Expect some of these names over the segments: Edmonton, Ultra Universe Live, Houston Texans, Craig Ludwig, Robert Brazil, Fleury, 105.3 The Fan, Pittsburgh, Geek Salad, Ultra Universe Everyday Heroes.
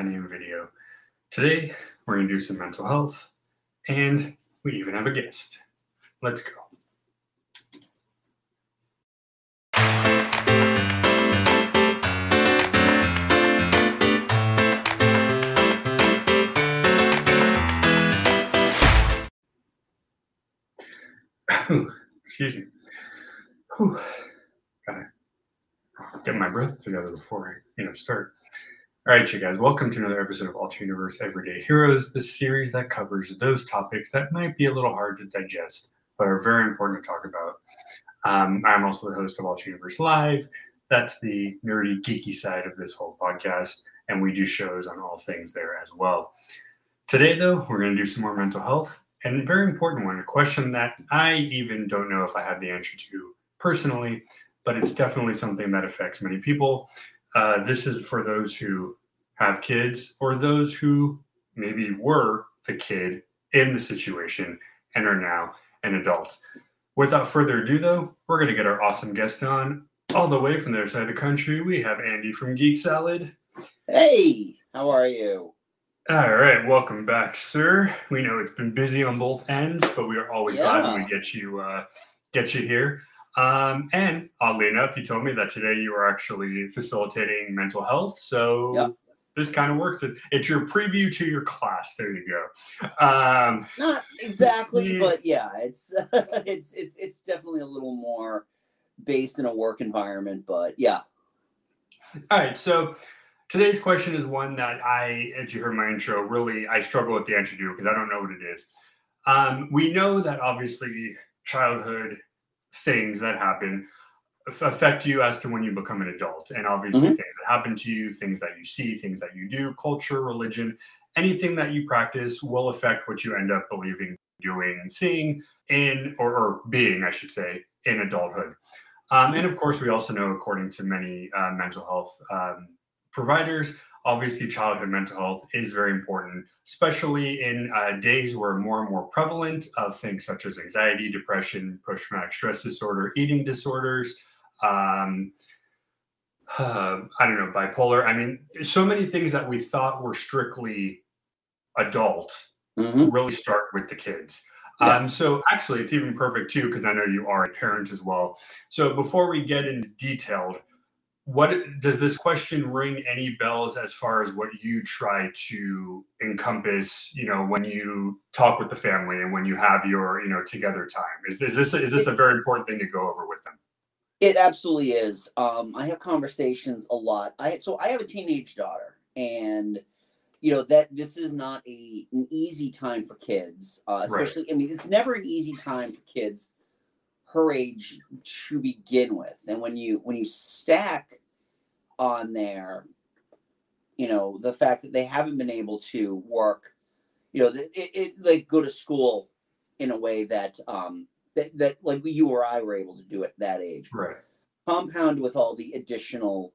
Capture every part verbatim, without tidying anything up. ten A M video. Today, we're going to do some mental health, and we even have a guest. Let's go. Excuse me. Whew. Gotta get my breath together before I, you know, start. All right, you guys, welcome to another episode of Ultra Universe Everyday Heroes, the series that covers those topics that might be a little hard to digest, but are very important to talk about. Um, I'm also the host of Ultra Universe Live. That's the nerdy, geeky side of this whole podcast, and we do shows on all things there as well. Today, though, we're going to do some more mental health. And a very important one, a question that I even don't know if I have the answer to personally, but it's definitely something that affects many people. Uh, this is for those who have kids or those who maybe were the kid in the situation and are now an adult. Without further ado, though, we're going to get our awesome guest on. All the way from the other side of the country, we have Andy from Geek Salad. Hey, how are you? All right, welcome back, sir. We know it's been busy on both ends, but we are always yeah. glad when we get you uh, get you here. Um, and oddly enough, you told me that today you are actually facilitating mental health, so yep. this kind of works. It, it's your preview to your class. There you go. Um, Not exactly, but yeah, it's it's it's it's definitely a little more based in a work environment, but yeah. All right, so. Today's question is one that I, as you heard my intro, really, I struggle with the answer to because I don't know what it is. Um, we know that obviously childhood things that happen affect you as to when you become an adult. And obviously mm-hmm. things that happen to you, things that you see, things that you do, culture, religion, anything that you practice will affect what you end up believing, doing, and seeing in, or, or being, I should say, in adulthood. Um, and of course, we also know, according to many uh, mental health um providers, obviously childhood mental health is very important, especially in uh, days where more and more prevalent of things such as anxiety, depression, post-traumatic stress disorder, eating disorders, um, uh, I don't know, bipolar. I mean, so many things that we thought were strictly adult mm-hmm. really start with the kids. Yeah. Um, so actually, it's even perfect too, because I know you are a parent as well. So before we get into detailed, what does this question ring any bells as far as what you try to encompass, you know, when you talk with the family and when you have your, you know, together time? Is, is this, is this a very important thing to go over with them? It absolutely is. Um, I have conversations a lot. I, so I have a teenage daughter, and, you know, that this is not a, an easy time for kids, uh, especially, right. I mean, it's never an easy time for kids her age to begin with. And when you, when you stack on there, you know, the fact that they haven't been able to work, you know, it, it like go to school in a way that um that, that like you or I were able to do at that age, right? Compound with all the additional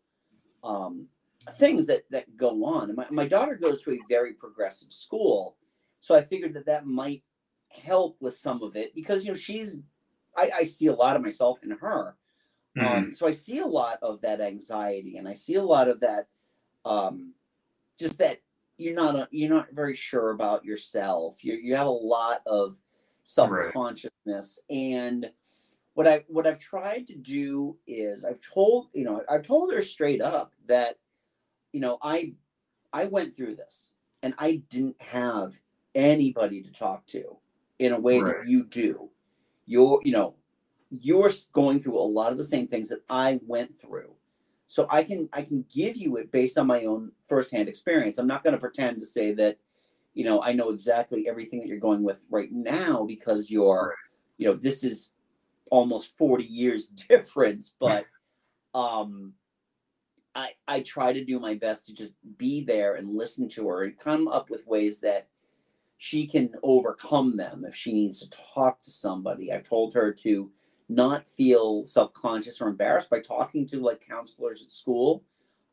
um things that that go on. And my my daughter goes to a very progressive school, so I figured that that might help with some of it because you know she's I, I see a lot of myself in her. Mm-hmm. Um, so I see a lot of that anxiety, and I see a lot of that, um, just that you're not a, you're not very sure about yourself. You you have a lot of self-consciousness, right. And what I what I've tried to do is I've told you know I've told her straight up that you know I I went through this, and I didn't have anybody to talk to in a way right. that you do. You're you know. You're going through a lot of the same things that I went through. So I can I can give you it based on my own firsthand experience. I'm not going to pretend to say that, you know, I know exactly everything that you're going with right now because you're, you know, this is almost forty years difference. But um, I, I try to do my best to just be there and listen to her and come up with ways that she can overcome them if she needs to talk to somebody. I told her to not feel self-conscious or embarrassed by talking to like counselors at school.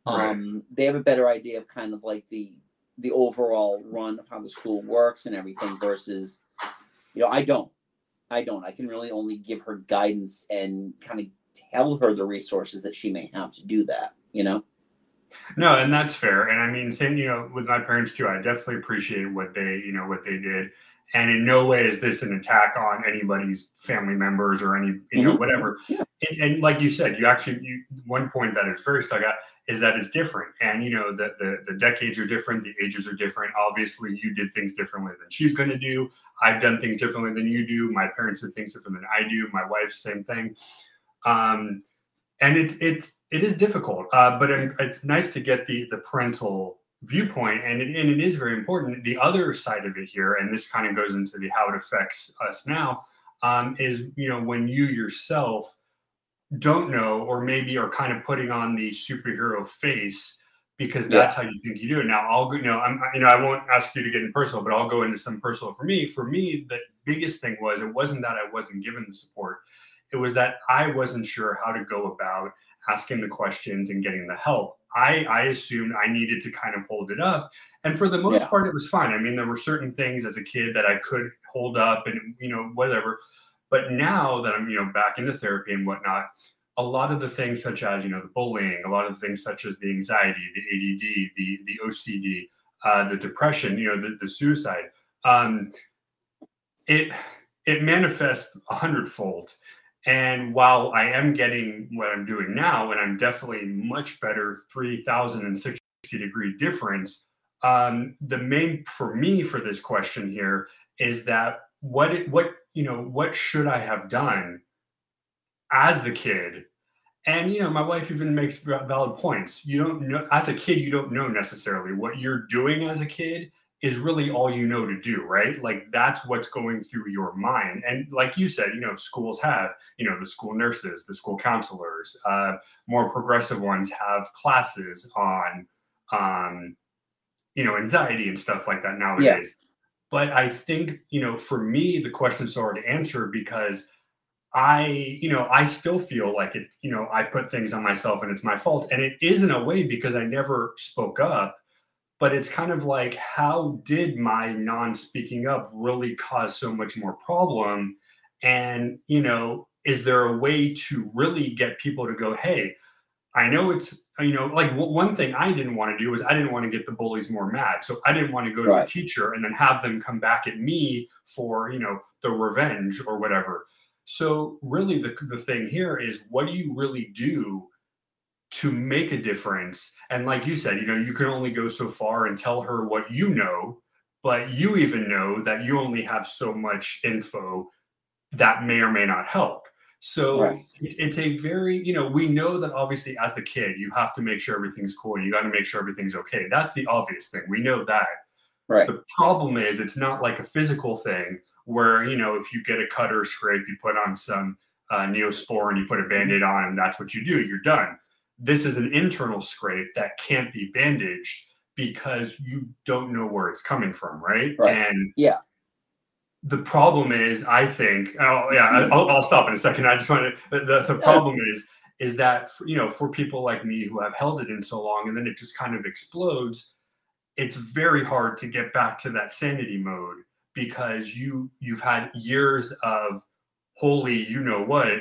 Right. Um, they have a better idea of kind of like the, the overall run of how the school works and everything versus, you know, I don't, I don't, I can really only give her guidance and kind of tell her the resources that she may have to do that, you know? No, and that's fair. And I mean, same, you know, with my parents too, I definitely appreciate what they, you know, what they did. And in no way is this an attack on anybody's family members or any, you know, whatever. Yeah. And, and like you said, you actually, you, one point that it's very stuck at is that it's different. And, you know, the, the, the decades are different. The ages are different. Obviously, you did things differently than she's going to do. I've done things differently than you do. My parents did things different than I do. My wife, same thing. Um, and it, it's, it is difficult, uh, but it's nice to get the, the parental viewpoint, and it, and it is very important. The other side of it here, and this kind of goes into the how it affects us now, um, is, you know, when you yourself don't know, or maybe are kind of putting on the superhero face because that's yeah. how you think you do it. Now, I'll go, you know, I'm, you know, I won't ask you to get in personal, but I'll go into some personal. For me, for me, the biggest thing was, it wasn't that I wasn't given the support. It was that I wasn't sure how to go about asking the questions and getting the help. I, I assumed I needed to kind of hold it up. And for the most yeah. part, it was fine. I mean, there were certain things as a kid that I could hold up and, you know, whatever. But now that I'm, you know, back into therapy and whatnot, a lot of the things such as, you know, the bullying, a lot of the things such as the anxiety, the A D D, the, the O C D, uh, the depression, you know, the, the suicide, um, it, it manifests a hundredfold. And while I am getting what I'm doing now, and I'm definitely much better, three thousand sixty degree difference, um, the main for me for this question here is that what, it, what, you know, what should I have done as the kid? And, you know, my wife even makes valid points. You don't know, as a kid, you don't know necessarily what you're doing as a kid is really all you know to do, right? Like, that's what's going through your mind. And like you said, you know, schools have, you know, the school nurses, the school counselors, uh, more progressive ones have classes on, um, you know, anxiety and stuff like that nowadays. Yeah. But I think, you know, for me, the question's hard to answer because I, you know, I still feel like it, you know, I put things on myself and it's my fault. And it is in a way because I never spoke up. But it's kind of like, how did my non-speaking up really cause so much more problem? And, you know, is there a way to really get people to go, hey, I know it's, you know, like one thing I didn't want to do was I didn't want to get the bullies more mad. So I didn't want to go to right. a teacher and then have them come back at me for, you know, the revenge or whatever. So really the, the thing here is, what do you really do to make a difference? And like you said, you know, you can only go so far and tell her what you know, but you even know that you only have so much info that may or may not help. So right. it's a very, you know, we know that obviously as the kid, you have to make sure everything's cool and you got to make sure everything's okay. That's the obvious thing. We know that. Right. The problem is it's not like a physical thing where, you know, if you get a cut or scrape, you put on some uh, Neosporin, you put a Band-Aid on, and that's what you do. You're done. This is an internal scrape that can't be bandaged because you don't know where it's coming from, right? Right. And yeah, the problem is, I think, oh yeah, I'll, I'll stop in a second. I just want to. The, the problem is, is that for, you know, for people like me who have held it in so long and then it just kind of explodes, it's very hard to get back to that sanity mode because you you've had years of holy, you know what?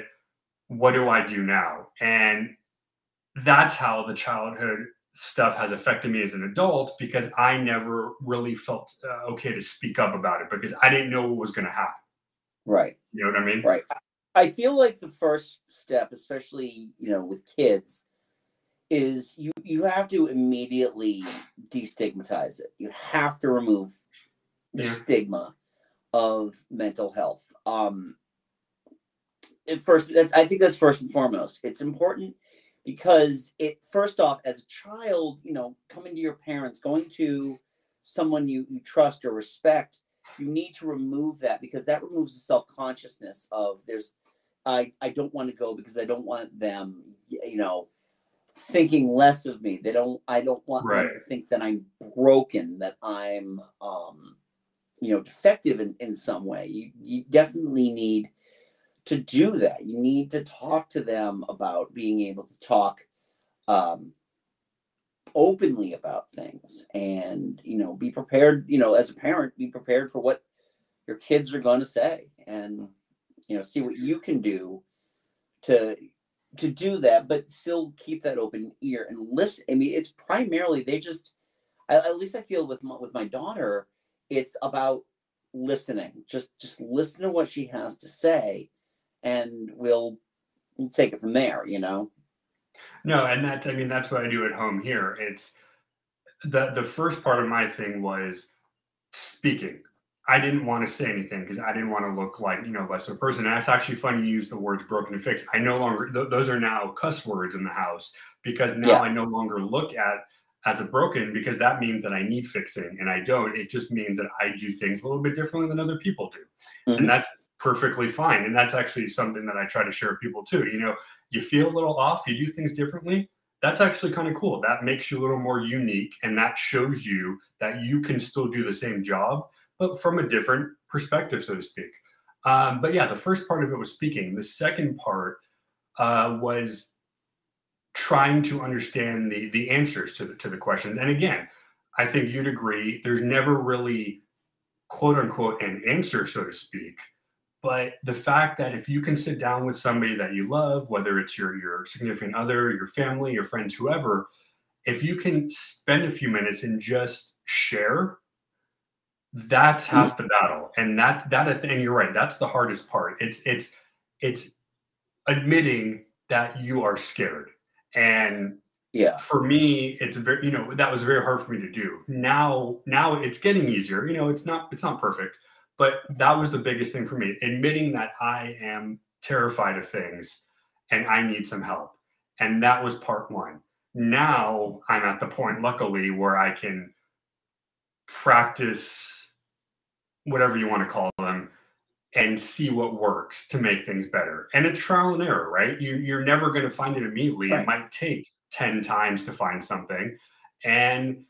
What do I do now? And that's how the childhood stuff has affected me as an adult, because I never really felt uh, okay to speak up about it because I didn't know what was going to happen. Right. You know what I mean? Right. I feel like the first step, especially, you know, with kids, is you, you have to immediately destigmatize it. You have to remove the yeah. stigma of mental health. Um, and first, that's, I think that's first and foremost. It's important because it, first off, as a child, you know, coming to your parents, going to someone you, you trust or respect, you need to remove that because that removes the self-consciousness of there's, I, I don't want to go because I don't want them, you know, thinking less of me. They don't, I don't want right. them to think that I'm broken, that I'm, um, you know, defective in, in some way. You, you definitely need to do that. You need to talk to them about being able to talk um, openly about things and, you know, be prepared, you know, as a parent, be prepared for what your kids are going to say and, you know, see what you can do to to do that, but still keep that open ear and listen. I mean, it's primarily, they just, at least I feel with my, with my daughter, it's about listening. Just just listen to what she has to say, and we'll, we'll take it from there, you know? No, and that, I mean, that's what I do at home here. It's the, the first part of my thing was speaking. I didn't want to say anything because I didn't want to look like, you know, less of a person. And it's actually funny you use the words broken and fixed. I no longer, th- those are now cuss words in the house, because now yeah. I no longer look at as a broken, because that means that I need fixing and I don't. It just means that I do things a little bit differently than other people do. Mm-hmm. And that's perfectly fine. And that's actually something that I try to share with people too. You know, you feel a little off, you do things differently. That's actually kind of cool. That makes you a little more unique, and that shows you that you can still do the same job, but from a different perspective, so to speak. Um, but yeah, the first part of it was speaking. The second part uh, was trying to understand the the answers to the, to the questions. And again, I think you'd agree, there's never really, quote unquote, an answer, so to speak. But the fact that if you can sit down with somebody that you love, whether it's your, your significant other, your family, your friends, whoever, if you can spend a few minutes and just share, that's half the battle. And that, that, and you're right, that's the hardest part. It's, it's, it's admitting that you are scared. And yeah, for me, it's very, you know, that was very hard for me to do. Now, now it's getting easier. You know, it's not, it's not perfect. But that was the biggest thing for me, admitting that I am terrified of things and I need some help. And that was part one. Now I'm at the point, luckily, where I can practice whatever you want to call them and see what works to make things better. And it's trial and error, right? You, you're never going to find it immediately. Right. It might take ten times to find something. And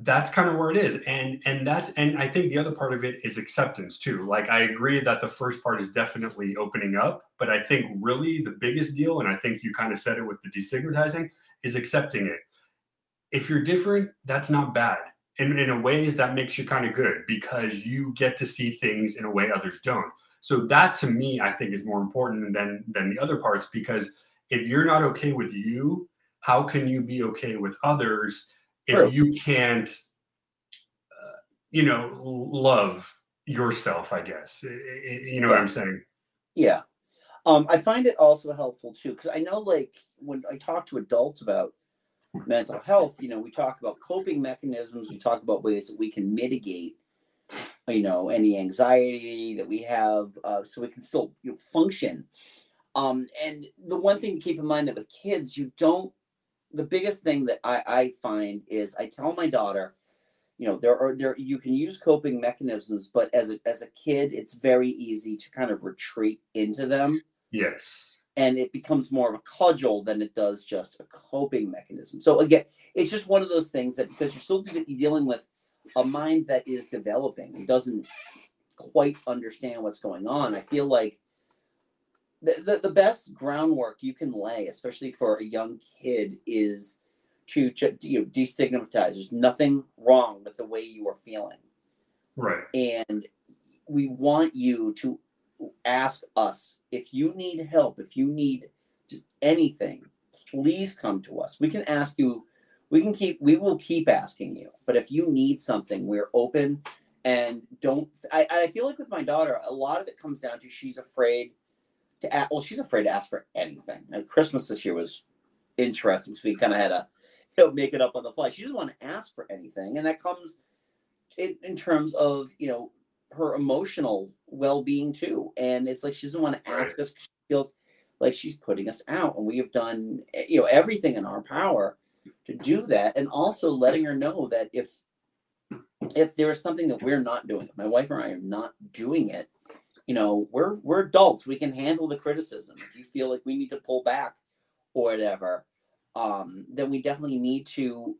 that's kind of where it is. And, and that, and I think the other part of it is acceptance too. Like, I agree that the first part is definitely opening up, but I think really the biggest deal, and I think you kind of said it with the destigmatizing, is accepting it. If you're different, that's not bad. And in a ways that makes you kind of good, because you get to see things in a way others don't. So that, to me, I think is more important than, than the other parts, because if you're not okay with you, how can you be okay with others? If you can't, uh, you know, love yourself, I guess, it, it, you know yeah. what I'm saying? Yeah. Um, I find it also helpful, too, because I know, like, when I talk to adults about mental health, you know, we talk about coping mechanisms. We talk about ways that we can mitigate, you know, any anxiety that we have, uh, so we can still, you know, function. Um, and the one thing to keep in mind that with kids, you don't, the biggest thing that I, I find is I tell my daughter, you know, there are there you can use coping mechanisms, but as a, as a kid, it's very easy to kind of retreat into them. Yes. And it becomes more of a cudgel than it does just a coping mechanism. So again, it's just one of those things that, because you're still dealing with a mind that is developing and doesn't quite understand what's going on, I feel like The, the the best groundwork you can lay, especially for a young kid, is to, you know, destigmatize. There's nothing wrong with the way you are feeling. Right. And we want you to ask us, if you need help, if you need just anything, please come to us. We can ask you, we can keep, we will keep asking you. But if you need something, we're open. And don't, I, I feel like with my daughter, a lot of it comes down to she's afraid to ask, well, she's afraid to ask for anything. And Christmas this year was interesting, so we kind of had to, you know, make it up on the fly. She doesn't want to ask for anything, and that comes in, in terms of, you know, her emotional well-being too. And it's like she doesn't want to ask us. She feels like she's putting us out, and we have done, you know, everything in our power to do that. And also letting her know that if if there is something that we're not doing, my wife and I are not doing it, you know, we're we're adults. We can handle the criticism. If you feel like we need to pull back or whatever, um, then we definitely need to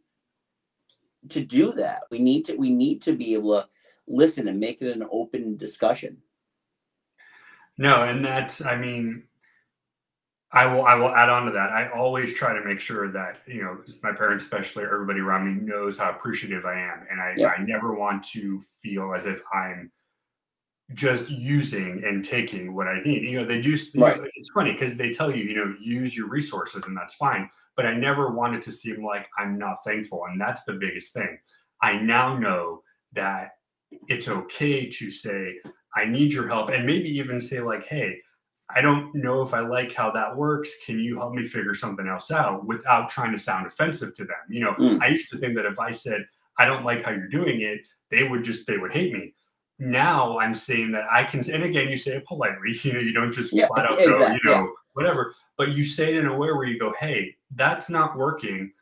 to do that. We need to we need to be able to listen and make it an open discussion. No, and that's, I mean, I will I will add on to that. I always try to make sure that, you know, my parents especially, everybody around me, knows how appreciative I am, and I, yeah. I never want to feel as if I'm just using and taking what I need. You know, they do, right. know, it's funny because they tell you, you know, use your resources, and that's fine. But I never wanted to seem like I'm not thankful. And that's the biggest thing. I now know that it's okay to say, I need your help. And maybe even say like, hey, I don't know if I like how that works. Can you help me figure something else out, without trying to sound offensive to them? You know, mm. I used to think that if I said, I don't like how you're doing it, they would just, they would hate me. Now I'm saying that I can, and again, you say it politely, you know, you don't just yeah, flat out exactly. go, you know, yeah. whatever, but you say it in a way where you go, hey, that's not working.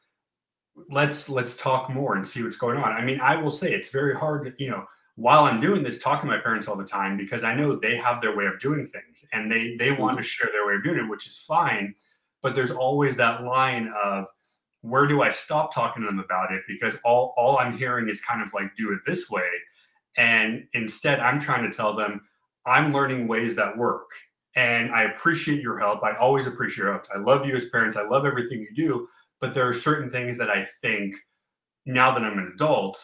Let's, let's talk more and see what's going on. I mean, I will say it's very hard to, you know, while I'm doing this, talking to my parents all the time, because I know they have their way of doing things and they, they want mm-hmm. to share their way of doing it, which is fine. But there's always that line of, where do I stop talking to them about it? Because all, all I'm hearing is kind of like, do it this way. And instead I'm trying to tell them, I'm learning ways that work. And I appreciate your help. I always appreciate your help. I love you as parents. I love everything you do. But there are certain things that I think now that I'm an adult,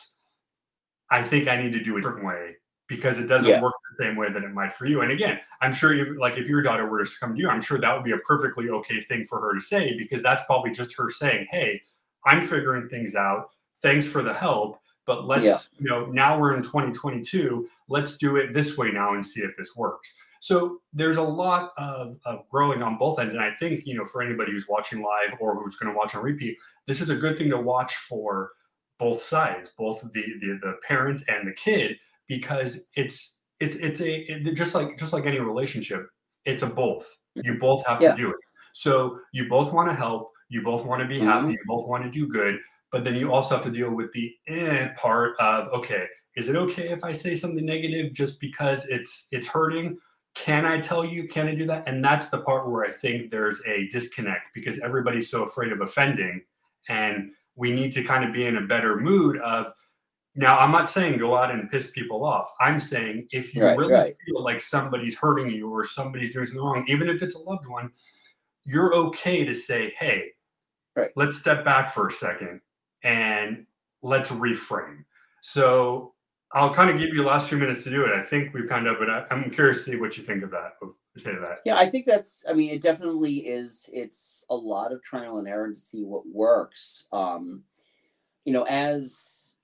I think I need to do a different way because it doesn't yeah. work the same way that it might for you. And again, I'm sure if, like if your daughter were to come to you, I'm sure that would be a perfectly okay thing for her to say, because that's probably just her saying, hey, I'm figuring things out. Thanks for the help. But let's, yeah. you know, now we're in twenty twenty-two, let's do it this way now and see if this works. So there's a lot of, of growing on both ends. And I think, you know, for anybody who's watching live or who's going to watch on repeat, this is a good thing to watch for both sides, both the the, the parents and the kid, because it's, it, it's a, it, just like, just like any relationship, it's a both. You both have yeah. to do it. So you both want to help, you both want to be mm-hmm. happy, you both want to do good. But then you also have to deal with the eh part of, okay, is it okay if I say something negative just because it's it's hurting? Can I tell you? Can I do that? And that's the part where I think there's a disconnect, because everybody's so afraid of offending. And we need to kind of be in a better mood of, now I'm not saying go out and piss people off. I'm saying if you right, really right. feel like somebody's hurting you or somebody's doing something wrong, even if it's a loved one, you're okay to say, hey, right. let's step back for a second. And let's reframe. So I'll kind of give you the last few minutes to do it. I think we've kind of, but I, I'm curious to see what you think of that. Say that. Yeah, I think that's, I mean, it definitely is, it's a lot of trial and error to see what works. Um, you know, as,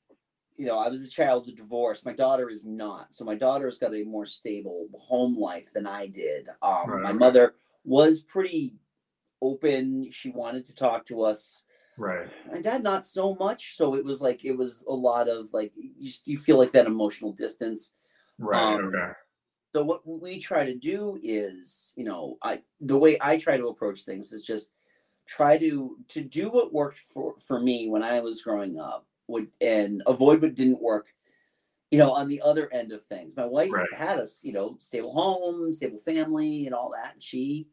you know, I was a child of divorce. My daughter is not. So my daughter's got a more stable home life than I did. Um, right. My mother was pretty open. She wanted to talk to us. Right. And dad, not so much. So it was like, it was a lot of like, you, you feel like that emotional distance. Right. Um, okay. So what we try to do is, you know, I, the way I try to approach things is just try to, to do what worked for, for me when I was growing up, would, and avoid what didn't work, you know, on the other end of things. My wife right. had a, you know, stable home, stable family and all that. And she,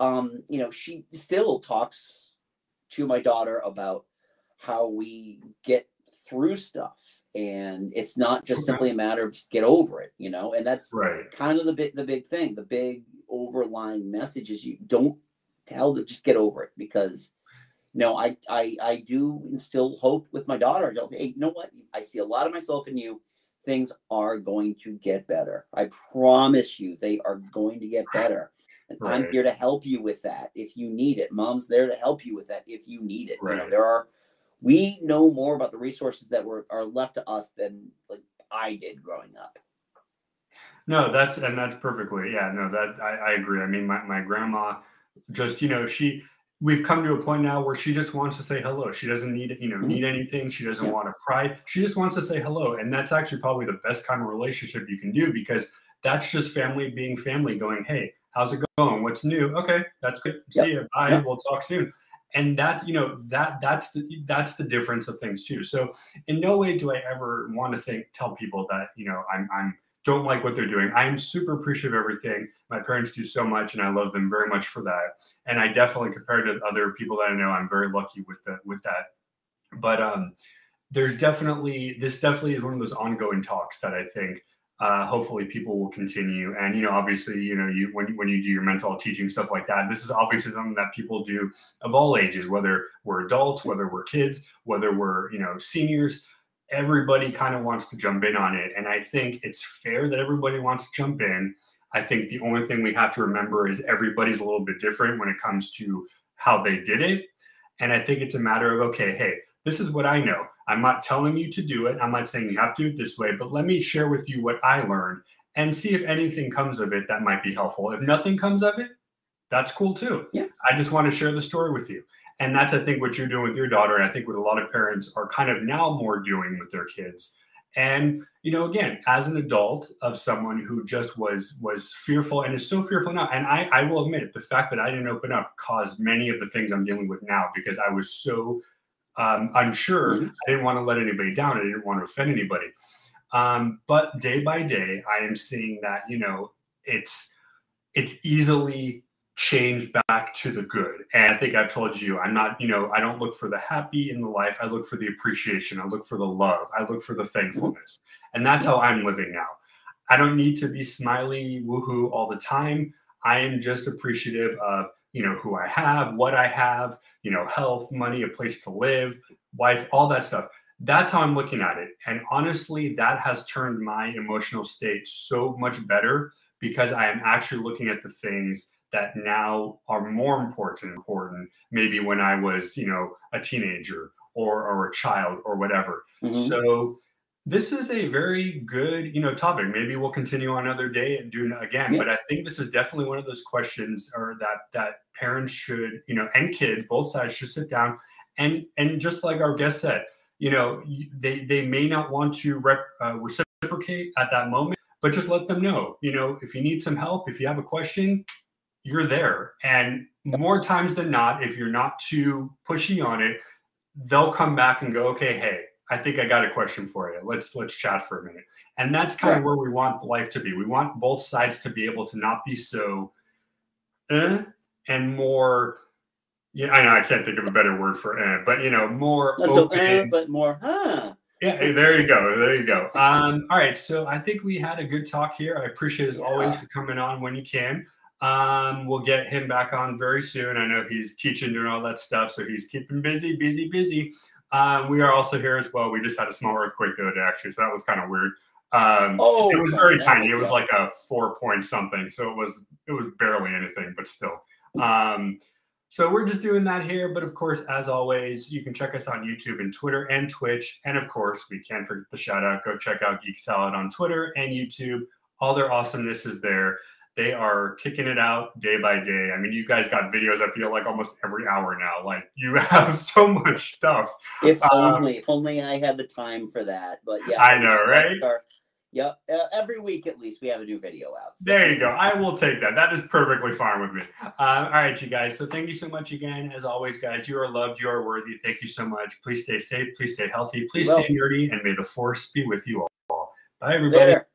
um, you know, she still talks to my daughter about how we get through stuff. And it's not just okay. simply a matter of just get over it, you know? And that's right. kind of the big, the big thing, the big overlying message is you don't tell them, just get over it. Because, you know, I, I, I do instill hope with my daughter. I go, hey, you know what? I see a lot of myself in you. Things are going to get better. I promise you, they are going to get better. And right. I'm here to help you with that if you need it. Mom's there to help you with that if you need it. Right. You know, there are, we know more about the resources that were are left to us than like I did growing up. No, that's, and that's perfectly, yeah, no, that, I, I agree. I mean, my, my grandma just, you know, she, we've come to a point now where she just wants to say hello. She doesn't need, you know, mm-hmm. need anything. She doesn't yeah. want to pry. She just wants to say hello. And that's actually probably the best kind of relationship you can do, because that's just family being family going, hey, how's it going? What's new? Okay, that's good. Yep. See you. Bye. Yep. We'll talk soon. And that, you know, that that's the that's the difference of things too. So in no way do I ever want to think tell people that, you know, I'm I'm don't like what they're doing. I'm super appreciative of everything. My parents do so much and I love them very much for that. And I definitely, compared to other people that I know, I'm very lucky with the with that. But um there's definitely this definitely is one of those ongoing talks that I think Uh, hopefully people will continue. And, you know, obviously, you know, you when, when you do your mental health teaching, stuff like that, this is obviously something that people do of all ages, whether we're adults, whether we're kids, whether we're, you know, seniors. everybody kind of wants to jump in on it. And I think it's fair that everybody wants to jump in. I think the only thing we have to remember is everybody's a little bit different when it comes to how they did it. And I think it's a matter of, okay, hey, this is what I know. I'm not telling you to do it. I'm not saying you have to do it this way, but let me share with you what I learned and see if anything comes of it that might be helpful. If nothing comes of it, that's cool too. Yeah. I just want to share the story with you. And that's, I think, what you're doing with your daughter. And I think what a lot of parents are kind of now more doing with their kids. And, you know, again, as an adult of someone who just was was fearful and is so fearful now, and I, I will admit the fact that I didn't open up caused many of the things I'm dealing with now because I was so um, unsure. Mm-hmm. I didn't want to let anybody down. I didn't want to offend anybody. Um, but day by day, I am seeing that, you know, it's it's easily change back to the good. And I think I've told you, I'm not, you know, I don't look for the happy in the life. I look for the appreciation. I look for the love. I look for the thankfulness. And that's how I'm living now. I don't need to be smiley, woohoo all the time. I am just appreciative of, you know, who I have, what I have, you know, health, money, a place to live, wife, all that stuff. That's how I'm looking at it. And honestly, that has turned my emotional state so much better because I am actually looking at the things that now are more important, important maybe when I was, you know, a teenager or, or a child or whatever. Mm-hmm. So this is a very good, you know, topic. Maybe we'll continue on another day and do it again. Yeah. But I think this is definitely one of those questions or that that parents should, you know, and kids, both sides should sit down. And and just like our guest said, you know, they, they may not want to rep, uh, reciprocate at that moment, but just let them know, you know, if you need some help, if you have a question, you're there. And more times than not, if you're not too pushy on it, they'll come back and go, okay, hey, I think I got a question for you. Let's let's chat for a minute. And that's kind right. of where we want life to be. We want both sides to be able to not be so eh, and more, you know, I know I can't think of a better word for eh, but you know, more not open. So eh, but more, huh? Yeah, there you go. There you go. Um, all right. So I think we had a good talk here. I appreciate as yeah. always for coming on when you can. Um, we'll get him back on very soon. I know he's teaching, doing all that stuff. So he's keeping busy, busy, busy. Um, we are also here as well. We just had a small earthquake the other day, actually. So that was kind of weird. Um, oh, it was very tiny. It was like a four point something. So it was, it was barely anything, but still. Um, so we're just doing that here. But of course, as always, you can check us on YouTube and Twitter and Twitch. And of course, we can't forget the shout out. Go check out Geek Salad on Twitter and YouTube. All their awesomeness is there. They are kicking it out day by day. I mean, you guys got videos, I feel like, almost every hour now. Like, you have so much stuff. If um, only. If only I had the time for that. But, yeah. I know, right? Our, yeah. Uh, every week, at least, we have a new video out. So. There you go. I will take that. That is perfectly fine with me. Um, all right, you guys. So, thank you so much again. As always, guys, you are loved. You are worthy. Thank you so much. Please stay safe. Please stay healthy. Please well, stay nerdy. And may the force be with you all. Bye, everybody. There.